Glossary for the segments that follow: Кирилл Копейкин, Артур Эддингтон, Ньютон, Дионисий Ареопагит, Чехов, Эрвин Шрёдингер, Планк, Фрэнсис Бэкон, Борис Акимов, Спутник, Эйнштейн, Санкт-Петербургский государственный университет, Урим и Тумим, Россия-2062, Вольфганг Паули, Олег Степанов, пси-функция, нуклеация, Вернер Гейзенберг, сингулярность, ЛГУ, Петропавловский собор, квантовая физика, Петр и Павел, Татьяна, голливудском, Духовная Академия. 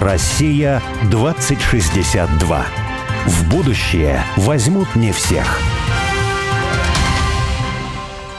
Россия-2062. В будущее возьмут не всех.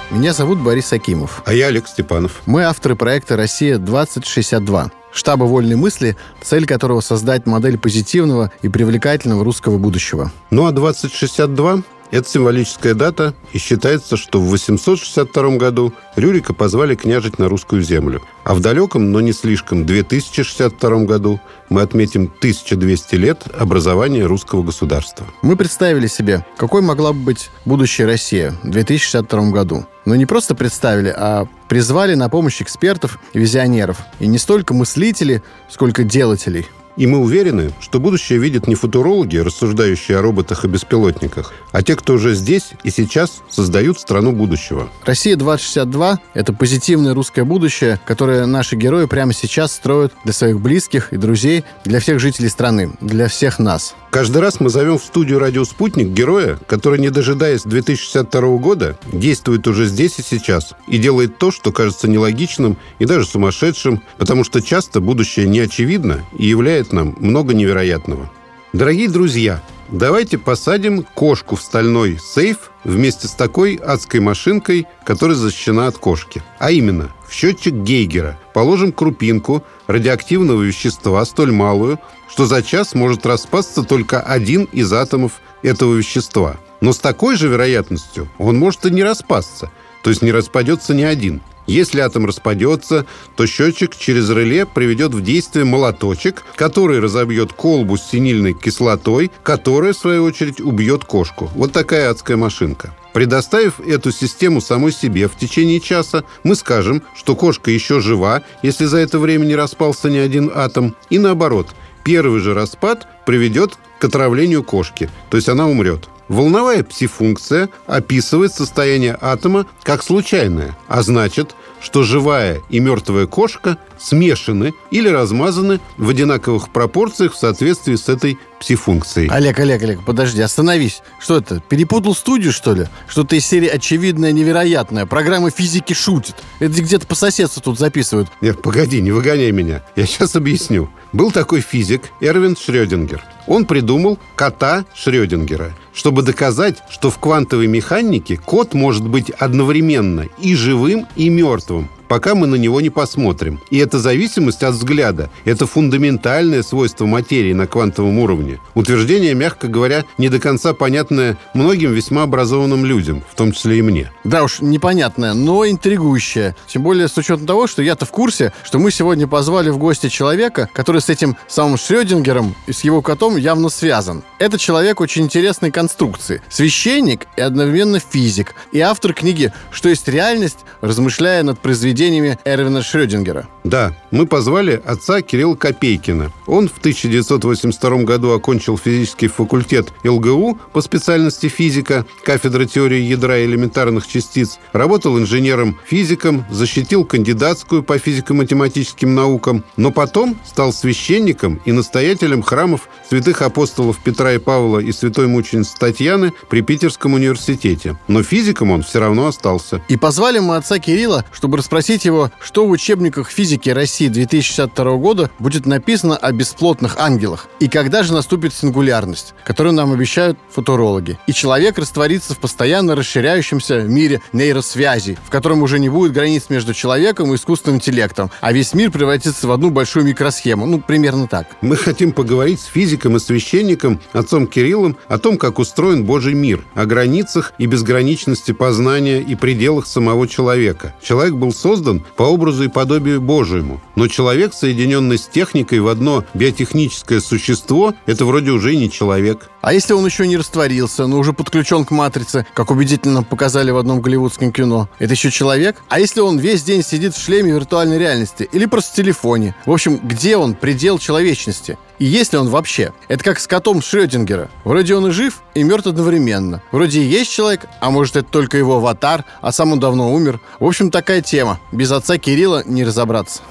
Меня зовут Борис Акимов. А я Олег Степанов. Мы авторы проекта «Россия-2062», штаба вольной мысли, цель которого создать модель позитивного и привлекательного русского будущего. Ну а 2062 – это символическая дата, и считается, что в 862 году Рюрика позвали княжить на русскую землю. А в далеком, но не слишком, 2062 году мы отметим 1200 лет образования русского государства. Мы представили себе, какой могла бы быть будущая Россия в 2062 году. Но не просто представили, а призвали на помощь экспертов и визионеров. И не столько мыслителей, сколько делателей. И мы уверены, что будущее видят не футурологи, рассуждающие о роботах и беспилотниках, а те, кто уже здесь и сейчас создают страну будущего. «Россия-2062» — это позитивное русское будущее, которое наши герои прямо сейчас строят для своих близких и друзей, для всех жителей страны, для всех нас. Каждый раз мы зовем в студию «Радио Спутник» героя, который, не дожидаясь 2062 года, действует уже здесь и сейчас и делает то, что кажется нелогичным и даже сумасшедшим, потому что часто будущее не очевидно и являет нам много невероятного. Дорогие друзья, давайте посадим кошку в стальной сейф вместе с такой адской машинкой, которая защищена от кошки. А именно, в счетчик Гейгера положим крупинку радиоактивного вещества, столь малую, что за час может распасться только один из атомов этого вещества. Но с такой же вероятностью он может и не распасться, то есть не распадется ни один. Если атом распадется, то счетчик через реле приведет в действие молоточек, который разобьет колбу с синильной кислотой, которая, в свою очередь, убьет кошку. Вот такая адская машинка. Предоставив эту систему самой себе в течение часа, мы скажем, что кошка еще жива, если за это время не распался ни один атом. И наоборот, первый же распад приведет к отравлению кошки, то есть она умрет. Волновая пси-функция описывает состояние атома как случайное, а значит, что живая и мертвая кошка смешаны или размазаны в одинаковых пропорциях в соответствии с этой пси-функцией. Олег, подожди, остановись. Что это? Перепутал студию, что ли? Что-то из серии «Очевидное, невероятное». Программа физики шутит. Это где-то по соседству тут записывают. Нет, погоди, не выгоняй меня. Я сейчас объясню. Был такой физик Эрвин Шрёдингер. Он придумал кота Шрёдингера, чтобы доказать, что в квантовой механике кот может быть одновременно и живым, и мертвым, пока мы на него не посмотрим. И эта зависимость от взгляда – это фундаментальное свойство материи на квантовом уровне. Утверждение, мягко говоря, не до конца понятное многим весьма образованным людям, в том числе и мне. Да уж, непонятное, но интригующее. Тем более с учетом того, что я-то в курсе, что мы сегодня позвали в гости человека, который с этим самым Шрёдингером и с его котом явно связан. Это человек очень интересной конструкции. Священник и одновременно физик. И автор книги «Что есть реальность?», размышляя над произведением Эрвина Шрёдингера. Да, мы позвали отца Кирилла Копейкина. Он в 1982 году окончил физический факультет ЛГУ по специальности физика, кафедра теории ядра и элементарных частиц, работал инженером-физиком, защитил кандидатскую по физико-математическим наукам, но потом стал священником и настоятелем храмов святых апостолов Петра и Павла и святой мученицы Татьяны при Питерском университете. Но физиком он все равно остался. И позвали мы отца Кирилла, чтобы расспросить его, что в учебниках физики России 2062 года будет написано о бесплотных ангелах и когда же наступит сингулярность, которую нам обещают футурологи. И человек растворится в постоянно расширяющемся мире нейросвязей, в котором уже не будет границ между человеком и искусственным интеллектом, а весь мир превратится в одну большую микросхему. Ну, примерно так. Мы хотим поговорить с физиком и священником, отцом Кириллом, о том, как устроен Божий мир, о границах и безграничности познания и пределах самого человека. Человек был создан по образу и подобию Божьему. Но человек, соединенный с техникой в одно биотехническое существо, это вроде уже не человек. А если он еще не растворился, но уже подключен к матрице, как убедительно показали в одном голливудском кино, это еще человек? А если он весь день сидит в шлеме виртуальной реальности или просто в телефоне? В общем, где он, предел человечности? И есть ли он вообще? Это как с котом Шрёдингера. Вроде он и жив, и мертв одновременно. Вроде и есть человек, а может это только его аватар, а сам он давно умер. В общем, такая тема. Без отца Кирилла не разобраться.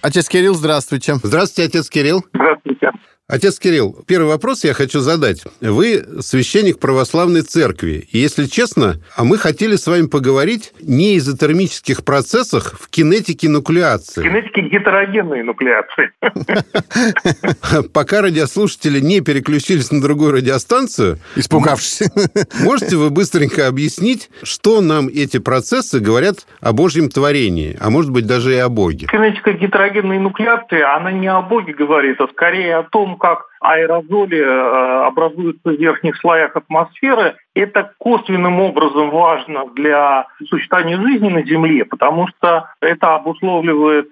Отец Кирилл, здравствуйте. Здравствуйте, отец Кирилл. Здравствуйте. Отец Кирилл, первый вопрос я хочу задать. Вы священник православной церкви. И, если честно, мы хотели с вами поговорить не о изотермических процессах в кинетике нуклеации. Кинетике гетерогенной нуклеации. Пока радиослушатели не переключились на другую радиостанцию, испугавшись, можете вы быстренько объяснить, что нам эти процессы говорят о Божьем творении, а может быть даже и о Боге? Кинетика гетерогенной нуклеации, она не о Боге говорит, а скорее о том, как аэрозоли образуются в верхних слоях атмосферы. Это косвенным образом важно для существования жизни на Земле, потому что это обусловливает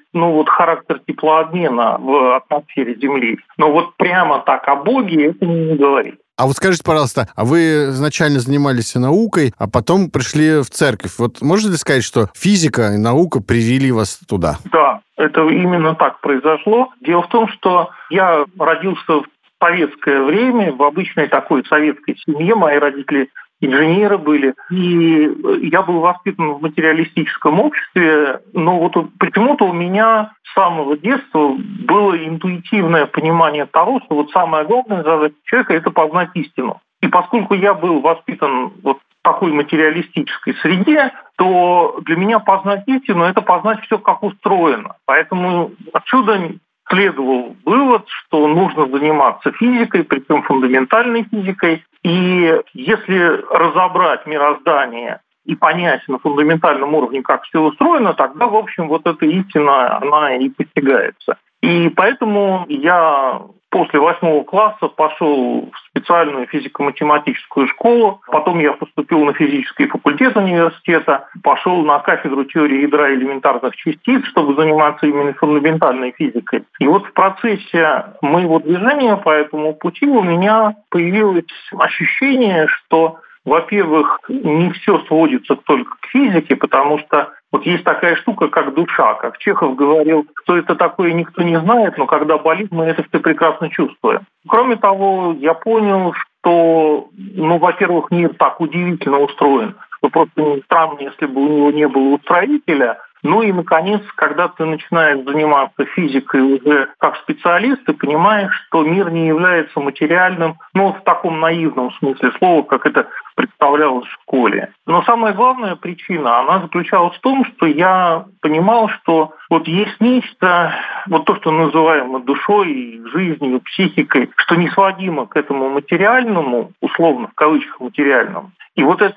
характер теплообмена в атмосфере Земли. Но прямо так о Боге это не говорит. А вот скажите, пожалуйста, а вы изначально занимались наукой, а потом пришли в церковь. Можно ли сказать, что физика и наука привели вас туда? Да, это именно так произошло. Дело в том, что я родился в советское время, в обычной такой советской семье. Мои родители инженеры были. И я был воспитан в материалистическом обществе. Но почему-то у меня с самого детства было интуитивное понимание того, что самая главная задача человека – это познать истину. И поскольку я был воспитан в такой материалистической среде, то для меня познать истину – это познать все, как устроено. Поэтому отсюда следовал вывод, что нужно заниматься физикой, причем фундаментальной физикой. И если разобрать мироздание и понять на фундаментальном уровне, как все устроено, тогда, в общем, эта истина, она и постигается. И поэтому я после 8 класса пошел в специальную физико-математическую школу, потом я поступил на физический факультет университета, пошел на кафедру теории ядра элементарных частиц, чтобы заниматься именно фундаментальной физикой. И в процессе моего движения по этому пути у меня появилось ощущение, что, во-первых, не все сводится только к физике, потому что есть такая штука, как душа. Как Чехов говорил, что это такое никто не знает, но когда болит, мы это все прекрасно чувствуем. Кроме того, я понял, что, во-первых, мир так удивительно устроен, что просто странно, если бы у него не было устроителя. И, наконец, когда ты начинаешь заниматься физикой уже как специалист, ты понимаешь, что мир не является материальным, в таком наивном смысле слова, как это представлялось в школе. Но самая главная причина, она заключалась в том, что я понимал, что есть нечто, то, что называемо душой, жизнью, психикой, что не сводимо к этому материальному, условно, в кавычках, материальному. И эта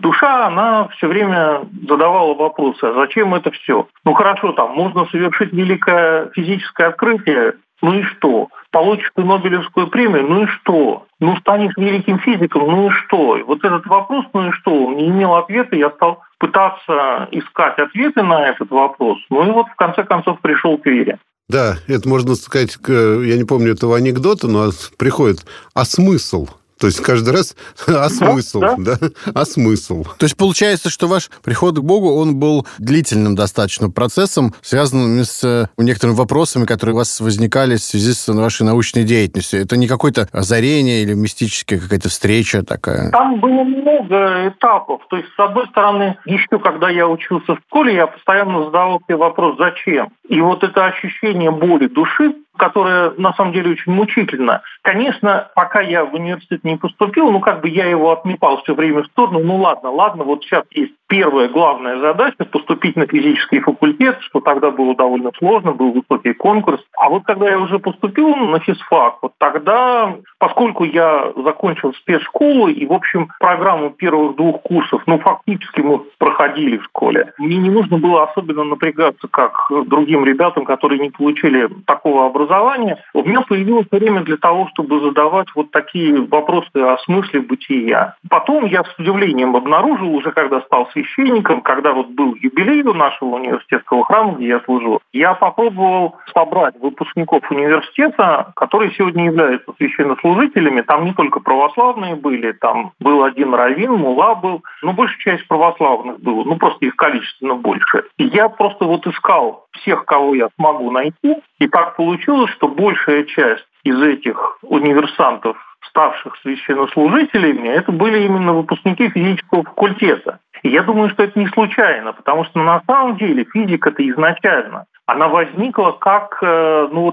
душа, она все время задавала вопросы, а зачем это все? Хорошо, можно совершить великое физическое открытие, и что? Получишь ты Нобелевскую премию, и что? Станешь великим физиком, и что? И этот вопрос, и что, он не имел ответа, я стал пытаться искать ответы на этот вопрос, в конце концов пришел к вере. Да, это можно сказать, я не помню этого анекдота, но приходит, а смысл? То есть каждый раз «а смысл?» да? «А смысл?» То есть получается, что ваш приход к Богу, он был длительным достаточно процессом, связанным с некоторыми вопросами, которые у вас возникали в связи с вашей научной деятельностью. Это не какое-то озарение или мистическая какая-то встреча такая? Там было много этапов. То есть, с одной стороны, еще когда я учился в школе, я постоянно задавал себе вопрос «зачем?». И это ощущение боли души, которая на самом деле очень мучительна. Конечно, пока я в университет не поступил, я его отмепал все время в сторону. Ладно, сейчас есть первая главная задача – поступить на физический факультет, что тогда было довольно сложно, был высокий конкурс. А когда я уже поступил на физфак, тогда, поскольку я закончил спецшколу и, в общем, программу первых двух курсов, фактически мы проходили в школе, мне не нужно было особенно напрягаться, как другим ребятам, которые не получили такого образования. У меня появилось время для того, чтобы задавать такие вопросы о смысле бытия. Потом я с удивлением обнаружил, уже когда стал священником, когда был юбилей у нашего университетского храма, где я служу, я попробовал собрать выпускников университета, которые сегодня являются священнослужителями. Там не только православные были, там был один раввин, мулла был, но большая часть православных было, просто их количественно больше. И я просто искал всех, кого я смогу найти, и так получилось, что большая часть из этих универсантов, ставших священнослужителями, это были именно выпускники физического факультета. И я думаю, что это не случайно, потому что на самом деле физика-то изначально она возникла как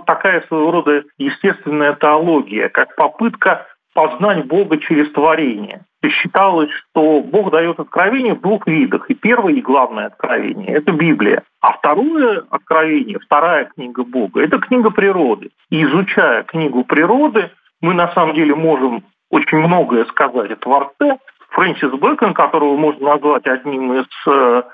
такая своего рода естественная теология, как попытка познать Бога через творение. Считалось, что Бог дает откровение в двух видах. И первое, и главное откровение – это Библия. А второе откровение, вторая книга Бога – это книга природы. И изучая книгу природы, мы на самом деле можем очень многое сказать о Творце. Фрэнсис Бэкон, которого можно назвать одним из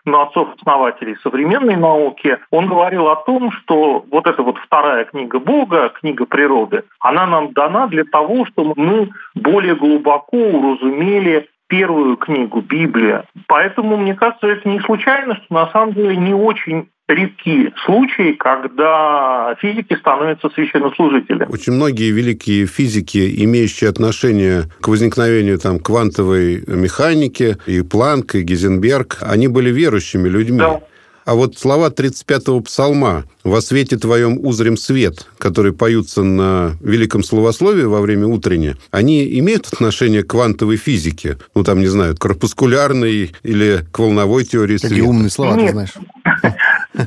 отцов-основателей современной науки, он говорил о том, что вот эта вот вторая книга Бога, книга природы, она нам дана для того, чтобы мы более глубоко уразумели первую книгу, Библию. Поэтому, мне кажется, это не случайно, что на самом деле не очень редкие случаи, когда физики становятся священнослужителями. Очень многие великие физики, имеющие отношение к возникновению квантовой механики, и Планк, и Гейзенберг, они были верующими людьми. Да. А вот слова 35-го псалма «Во свете твоем узрим свет», которые поются на Великом Словословии во время утренни, они имеют отношение к квантовой физике? К корпускулярной или к волновой теории света? Такие умные слова, ты знаешь.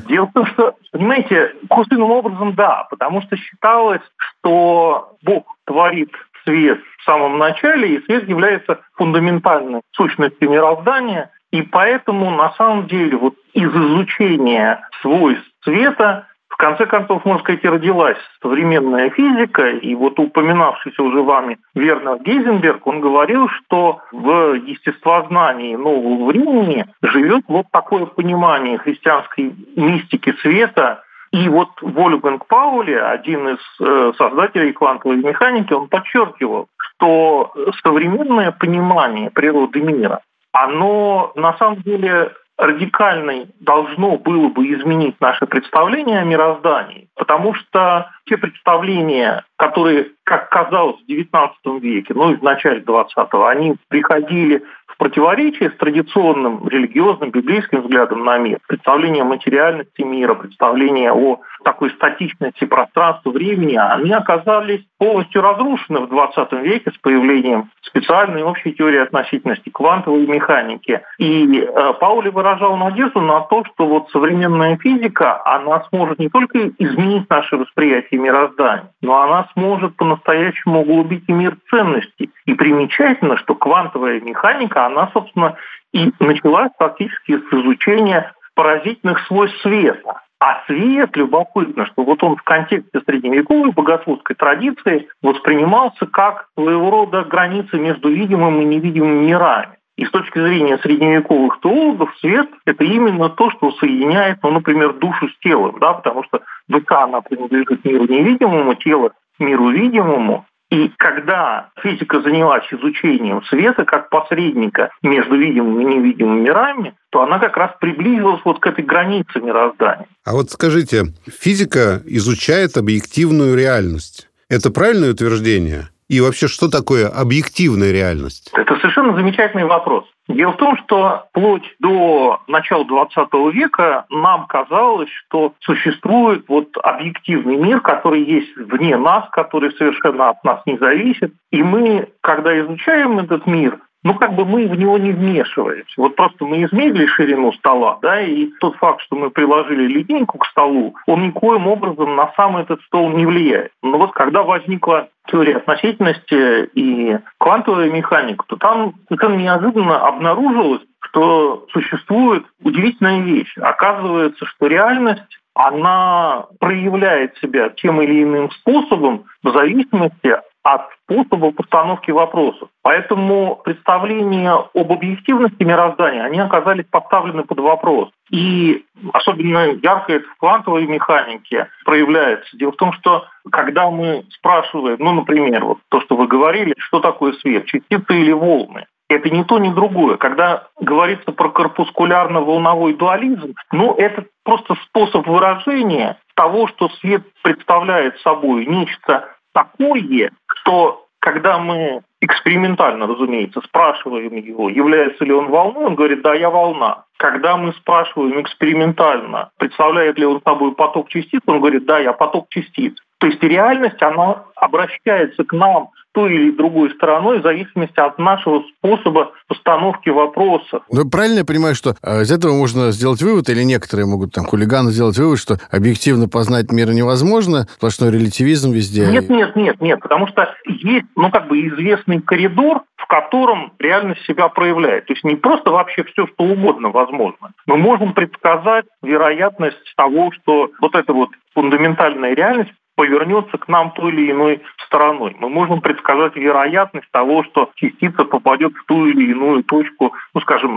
Дело в том, что, понимаете, косвенным образом да, потому что считалось, что Бог творит свет в самом начале, и свет является фундаментальной сущностью мироздания, и поэтому, на самом деле, из изучения свойств света, в конце концов, можно сказать, и родилась современная физика, и упоминавшийся уже вами Вернер Гейзенберг, он говорил, что в естествознании нового времени живет такое понимание христианской мистики света. И Вольфганг Паули, один из создателей квантовой механики, он подчеркивал, что современное понимание природы мира, оно на самом деле радикально должно было бы изменить наше представление о мироздании, потому что те представления, которые, как казалось, в XIX веке, и в начале XX, они приходили в противоречие с традиционным религиозным библейским взглядом на мир, представление о материальности мира, представление о такой статичности пространства, времени, они оказались полностью разрушены в XX веке с появлением специальной общей теории относительности, квантовой механики. И Паули выражал надежду на то, что современная физика, она сможет не только изменить наше восприятие мироздания, но она сможет по-настоящему углубить и мир ценностей. И примечательно, что квантовая механика, она, собственно, и началась фактически с изучения поразительных свойств света. А свет, любопытно, что он в контексте средневековой богословской традиции воспринимался как своего рода граница между видимым и невидимым мирами. И с точки зрения средневековых теологов свет – это именно то, что соединяет, например, душу с телом, да, потому что душа, она принадлежит миру невидимому, тело – миру видимому. И когда физика занялась изучением света как посредника между видимыми и невидимыми мирами, то она как раз приблизилась к этой границе мироздания. А скажите, физика изучает объективную реальность. Это правильное утверждение? И вообще, что такое объективная реальность? Это совершенно замечательный вопрос. Дело в том, что вплоть до начала XX века нам казалось, что существует объективный мир, который есть вне нас, который совершенно от нас не зависит. И мы, когда изучаем этот мир, мы в него не вмешиваемся. Просто мы измерили ширину стола, да, и тот факт, что мы приложили линейку к столу, он никоим образом на сам этот стол не влияет. Но когда возникла теория относительности и квантовая механика, то там совершенно неожиданно обнаружилось, что существует удивительная вещь. Оказывается, что реальность, она проявляет себя тем или иным способом в зависимости от способа постановки вопросов. Поэтому представления об объективности мироздания, они оказались поставлены под вопрос. И особенно ярко это в квантовой механике проявляется. Дело в том, что когда мы спрашиваем, например, то, что вы говорили, что такое свет, частицы или волны, это ни то, ни другое. Когда говорится про корпускулярно-волновой дуализм, это просто способ выражения того, что свет представляет собой нечто такое, что когда мы экспериментально, разумеется, спрашиваем его, является ли он волной, он говорит, да, я волна. Когда мы спрашиваем экспериментально, представляет ли он собой поток частиц, он говорит, да, я поток частиц. То есть реальность, она обращается к нам той или другой стороной в зависимости от нашего способа постановки вопроса. Да, правильно я понимаю, что из этого можно сделать вывод, или некоторые могут, там, хулиганы, сделать вывод, что объективно познать мир невозможно, сплошной релятивизм везде? Нет, потому что есть, известный коридор, в котором реальность себя проявляет. То есть не просто вообще все, что угодно возможно. Мы можем предсказать вероятность того, что вот эта вот фундаментальная реальность повернется к нам той или иной стороной. Мы можем предсказать вероятность того, что частица попадет в ту или иную точку,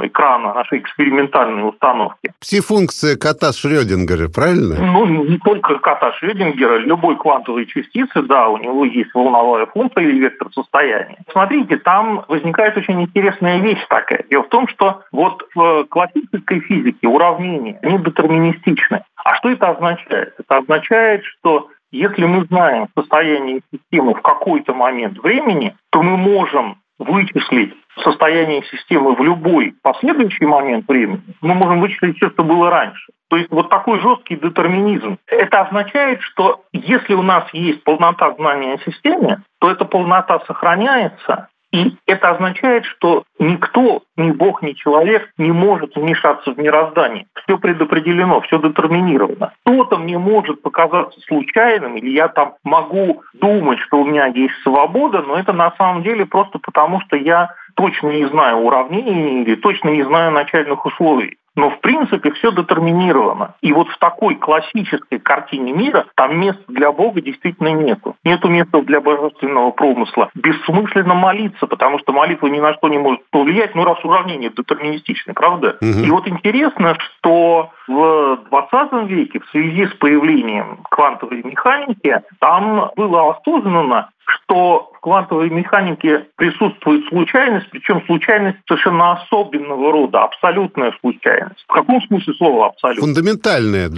экрана нашей экспериментальной установки. Пси-функция кота Шрёдингера, правильно? Не только кота Шрёдингера, любой квантовой частицы, да, у него есть волновая функция или вектор состояния. Смотрите, там возникает очень интересная вещь такая. Дело в том, что вот в классической физике уравнения недетерминистичны. А что это означает? Это означает, что если мы знаем состояние системы в какой-то момент времени, то мы можем вычислить состояние системы в любой последующий момент времени, мы можем вычислить все, что было раньше. То есть вот такой жесткий детерминизм. Это означает, что если у нас есть полнота знания о системе, то эта полнота сохраняется, и это означает, что никто, ни Бог, ни человек не может вмешаться в мироздание. Все предопределено, все детерминировано. Кто-то мне может показаться случайным, или я там могу думать, что у меня есть свобода, но это на самом деле просто потому, что я точно не знаю уравнений или точно не знаю начальных условий. Но в принципе все детерминировано. И вот в такой классической картине мира там места для Бога действительно нету. Нету места для божественного промысла. Бессмысленно молиться, потому что молитва ни на что не может повлиять, раз уравнение детерминистичное, правда? Угу. И вот интересно, что в 20 веке в связи с появлением квантовой механики там было осознано, что в квантовой механике присутствует случайность, причем случайность совершенно особенного рода, абсолютная случайность. В каком смысле слова абсолютно? Фундаментальная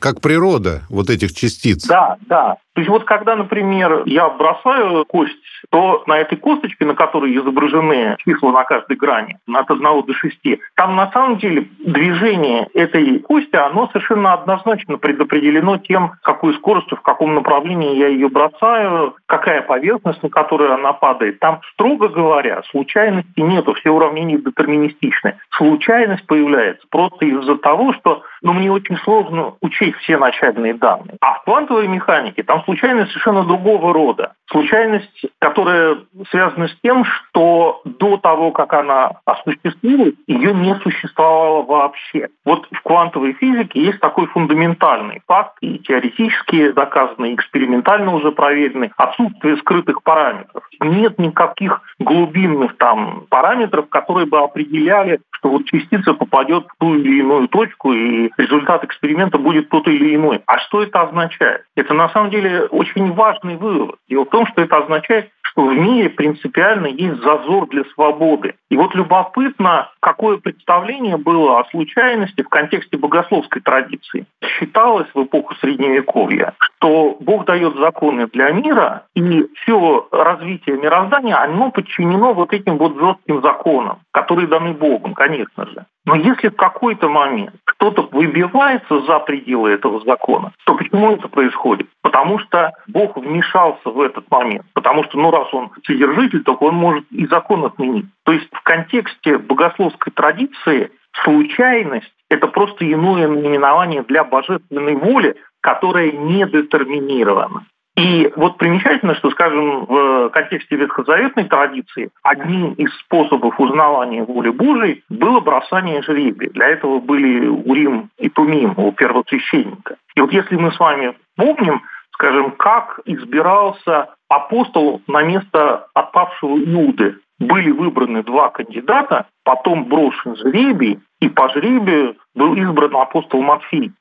как природа вот этих частиц. Да. То есть вот когда, например, я бросаю кость, то на этой косточке, на которой изображены числа на каждой грани, от 1 до 6, там на самом деле движение этой кости, оно совершенно однозначно предопределено тем, какую скоростью, в каком направлении я ее бросаю, какая поверхность, на которую она падает. Там, строго говоря, случайности нету, все уравнения детерминистичны. Случайность появляется просто из-за того, что мне очень сложно учесть все начальные данные. А в квантовой механике там случайность совершенно другого рода. Случайность, которая связана с тем, что до того, как она осуществилась, ее не существовало вообще. Вот в квантовой физике есть такой фундаментальный факт, и теоретически доказанный, и экспериментально уже проверенный, отсутствие скрытых параметров. Нет никаких глубинных там параметров, которые бы определяли, что вот частица попадет в ту или иную точку, и результат эксперимента будет тот или иной. А что это означает? Это на самом деле очень важный вывод. Дело в том, что это означает, что в мире принципиально есть зазор для свободы. И вот любопытно, какое представление было о случайности в контексте богословской традиции. Считалось в эпоху Средневековья, что Бог дает законы для мира, и все развитие мироздания, оно подчинено вот этим вот жестким законам, которые даны Богом, конечно же. Но если в какой-то момент кто-то выбивается за пределы этого закона, то почему это происходит? Потому что Бог вмешался в этот момент. Потому что, раз он вседержитель, то он может и закон отменить. То есть в контексте богословской традиции случайность – это просто иное наименование для божественной воли, которая не детерминирована. И вот примечательно, что, скажем, в контексте ветхозаветной традиции одним из способов узнавания воли Божией было бросание жребия. Для этого были Урим и Тумим у первосвященника. И вот если мы с вами помним, скажем, как избирался апостол на место отпавшего Иуды, были выбраны 2 кандидата, потом брошен жребий, и по жребию был избран апостол Матфей.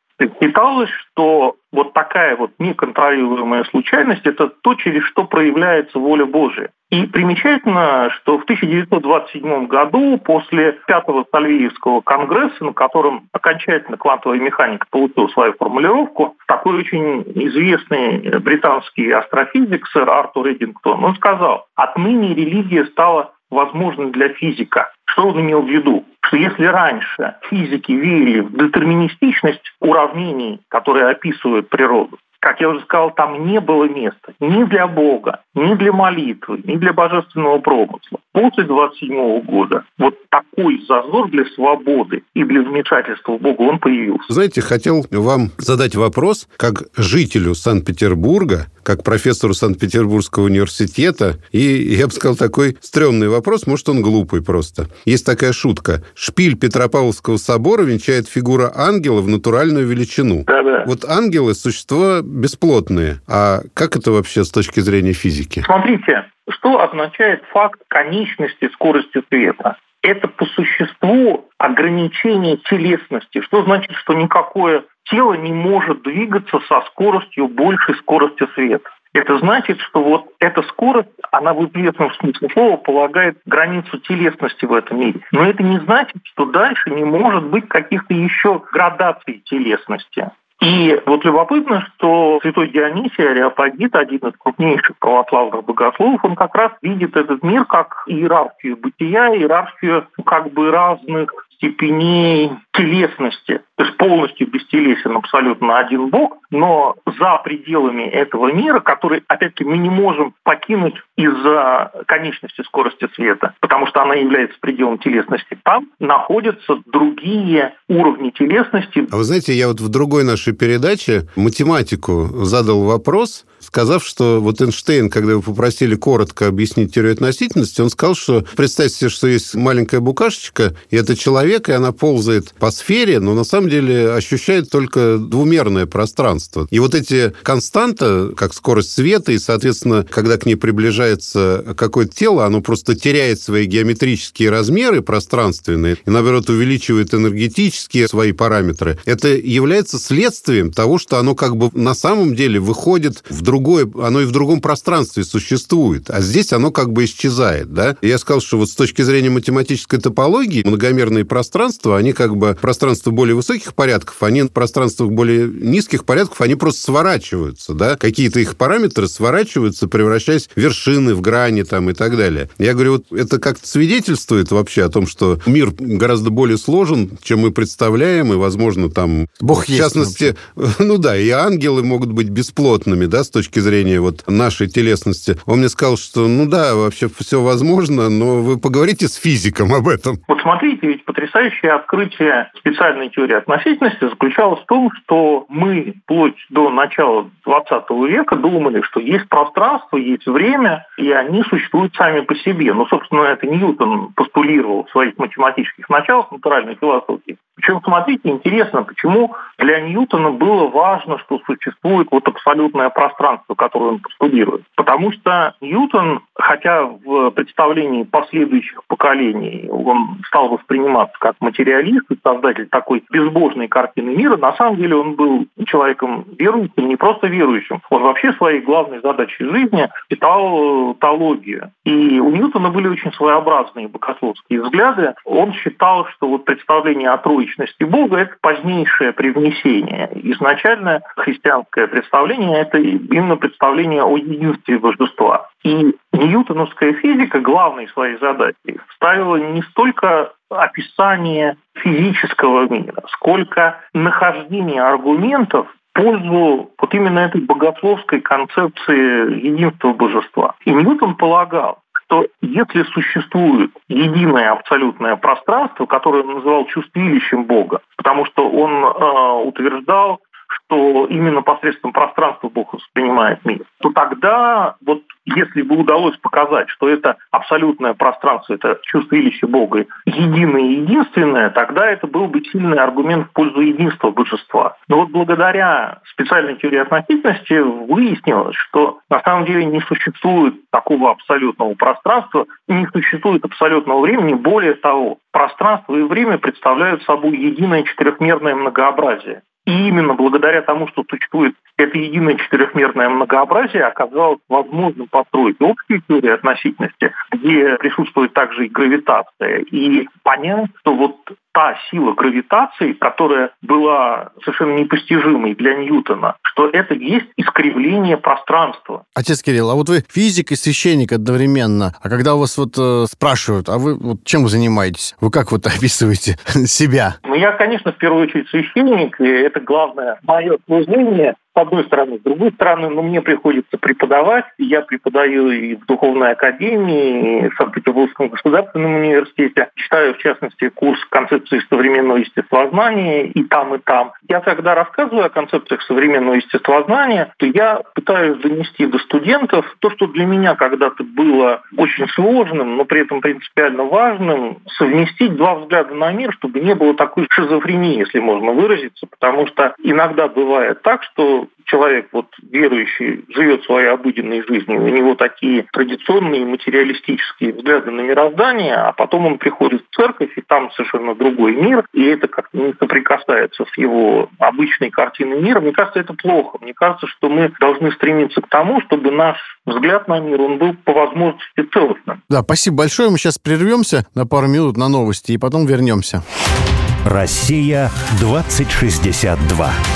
Считалось, что вот такая вот неконтролируемая случайность – это то, через что проявляется воля Божия. И примечательно, что в 1927 году, после 5-го Сальвиевского конгресса, на котором окончательно квантовая механика получила свою формулировку, такой очень известный британский астрофизик сэр Артур Эддингтон, он сказал: «Отныне религия стала возможной для физика». Что он имел в виду? Что если раньше физики верили в детерминистичность уравнений, которые описывают природу, как я уже сказал, там не было места ни для Бога, ни для молитвы, ни для божественного промысла. После 27-го года вот такой зазор для свободы и для вмешательства в Бога, он появился. Знаете, хотел вам задать вопрос, как жителю Санкт-Петербурга, как профессору Санкт-Петербургского университета, и, я бы сказал, такой стрёмный вопрос, может, он глупый просто. Есть такая шутка. Шпиль Петропавловского собора венчает фигура ангела в натуральную величину. Да-да. Вот ангелы – существа бесплотные. А как это вообще с точки зрения физики? Смотрите, что означает факт конечности скорости света? Это по существу ограничение телесности. Что значит, что никакое тело не может двигаться со скоростью больше скорости света? Это значит, что вот эта скорость, она в известном смысле слова полагает границу телесности в этом мире. Но это не значит, что дальше не может быть каких-то еще градаций телесности. И вот любопытно, что святой Дионисий Ареопагит, один из крупнейших православных богословов, он как раз видит этот мир как иерархию бытия, иерархию как бы разных степеней телесности. То есть полностью бестелесен абсолютно один Бог, но за пределами этого мира, который, опять-таки, мы не можем покинуть из-за конечности скорости света, потому что она является пределом телесности, там находятся другие уровни телесности. А вы знаете, я вот в другой нашей передаче математику задал вопрос, сказав, что вот Эйнштейн, когда его попросили коротко объяснить теорию относительности, он сказал, что представьте себе, что есть маленькая букашечка, и это человек, и она ползает по сфере, но на самом деле ощущает только двумерное пространство. И вот эти константы, как скорость света, и, соответственно, когда к ней приближается какое-то тело, оно просто теряет свои геометрические размеры пространственные и, наоборот, увеличивает энергетические свои параметры. Это является следствием того, что оно как бы на самом деле выходит в другое, оно и в другом пространстве существует, а здесь оно как бы исчезает, да? Я сказал, что вот с точки зрения математической топологии многомерные пространства, они как бы пространство более высоких порядков, они в пространствах более низких порядков, они просто сворачиваются, да? Какие-то их параметры сворачиваются, превращаясь в вершины, в грани там и так далее. Я говорю, вот это как-то свидетельствует вообще о том, что мир гораздо более сложен, чем мы представляем, и, возможно, там... Бог в частности, есть, ну да, и ангелы могут быть бесплотными, да, с точки зрения вот нашей телесности. Он мне сказал, что, ну да, вообще все возможно, но вы поговорите с физиком об этом. Вот смотрите, ведь потрясающее открытие специальной теории относительности заключалось в том, что мы вплоть до начала 20 века думали, что есть пространство, есть время, и они существуют сами по себе. Ну, собственно, это Ньютон постулировал в своих математических началах натуральной философии. Причем, смотрите, интересно, почему для Ньютона было важно, что существует вот абсолютное пространство, которое он постулирует. Потому что Ньютон, хотя в представлении последующих поколений он стал восприниматься как материалист и создатель такой безбожной картины мира, на самом деле он был человеком верующим, не просто верующим. Он вообще своей главной задачей жизни считал теологию. И у Ньютона были очень своеобразные богословские взгляды. Он считал, что вот представление о троичности Бога – это позднейшее привнесение. Изначально христианское представление – это именно представление о единстве божества. И ньютоновская физика главной своей задачей ставила не столько описание физического мира, сколько нахождение аргументов в пользу вот именно этой богословской концепции единства божества. И Ньютон полагал, что если существует единое абсолютное пространство, которое он называл чувствилищем Бога, потому что он утверждал, что именно посредством пространства Бог воспринимает мир, то тогда вот если бы удалось показать, что это абсолютное пространство, это чувствилище Бога, единое и единственное, тогда это был бы сильный аргумент в пользу единства божества. Но вот благодаря специальной теории относительности выяснилось, что на самом деле не существует такого абсолютного пространства, не существует абсолютного времени. Более того, пространство и время представляют собой единое четырехмерное многообразие. И именно благодаря тому, что существует это единое четырехмерное многообразие, оказалось возможным построить общую теорию относительности, где присутствует также и гравитация, и понять, что вот та сила гравитации, которая была совершенно непостижимой для Ньютона, что это есть искривление пространства. Отец Кирилл, а вот вы физик и священник одновременно, а когда у вас вот спрашивают, а вы вот чем вы занимаетесь, вы как вот описываете себя? Ну, я, конечно, в первую очередь священник, и это главное мое служение. с одной стороны. С другой стороны, мне приходится преподавать. Я преподаю и в Духовной Академии, и в Санкт-Петербургском государственном университете. Читаю, в частности, курс «Концепции современного естествознания» и там, и там. Я, когда рассказываю о концепциях современного естествознания, то я пытаюсь донести до студентов то, что для меня когда-то было очень сложным, но при этом принципиально важным, совместить два взгляда на мир, чтобы не было такой шизофрении, если можно выразиться, потому что иногда бывает так, что человек верующий живет своей обыденной жизнью, у него такие традиционные материалистические взгляды на мироздание, а потом он приходит в церковь, и там совершенно другой мир, и это как-то не соприкасается с его обычной картиной мира. Мне кажется, это плохо. Мне кажется, что мы должны стремиться к тому, чтобы наш взгляд на мир, он был по возможности целостным. Да, спасибо большое. Мы сейчас прервемся на пару минут на новости и потом вернемся. Россия-2062.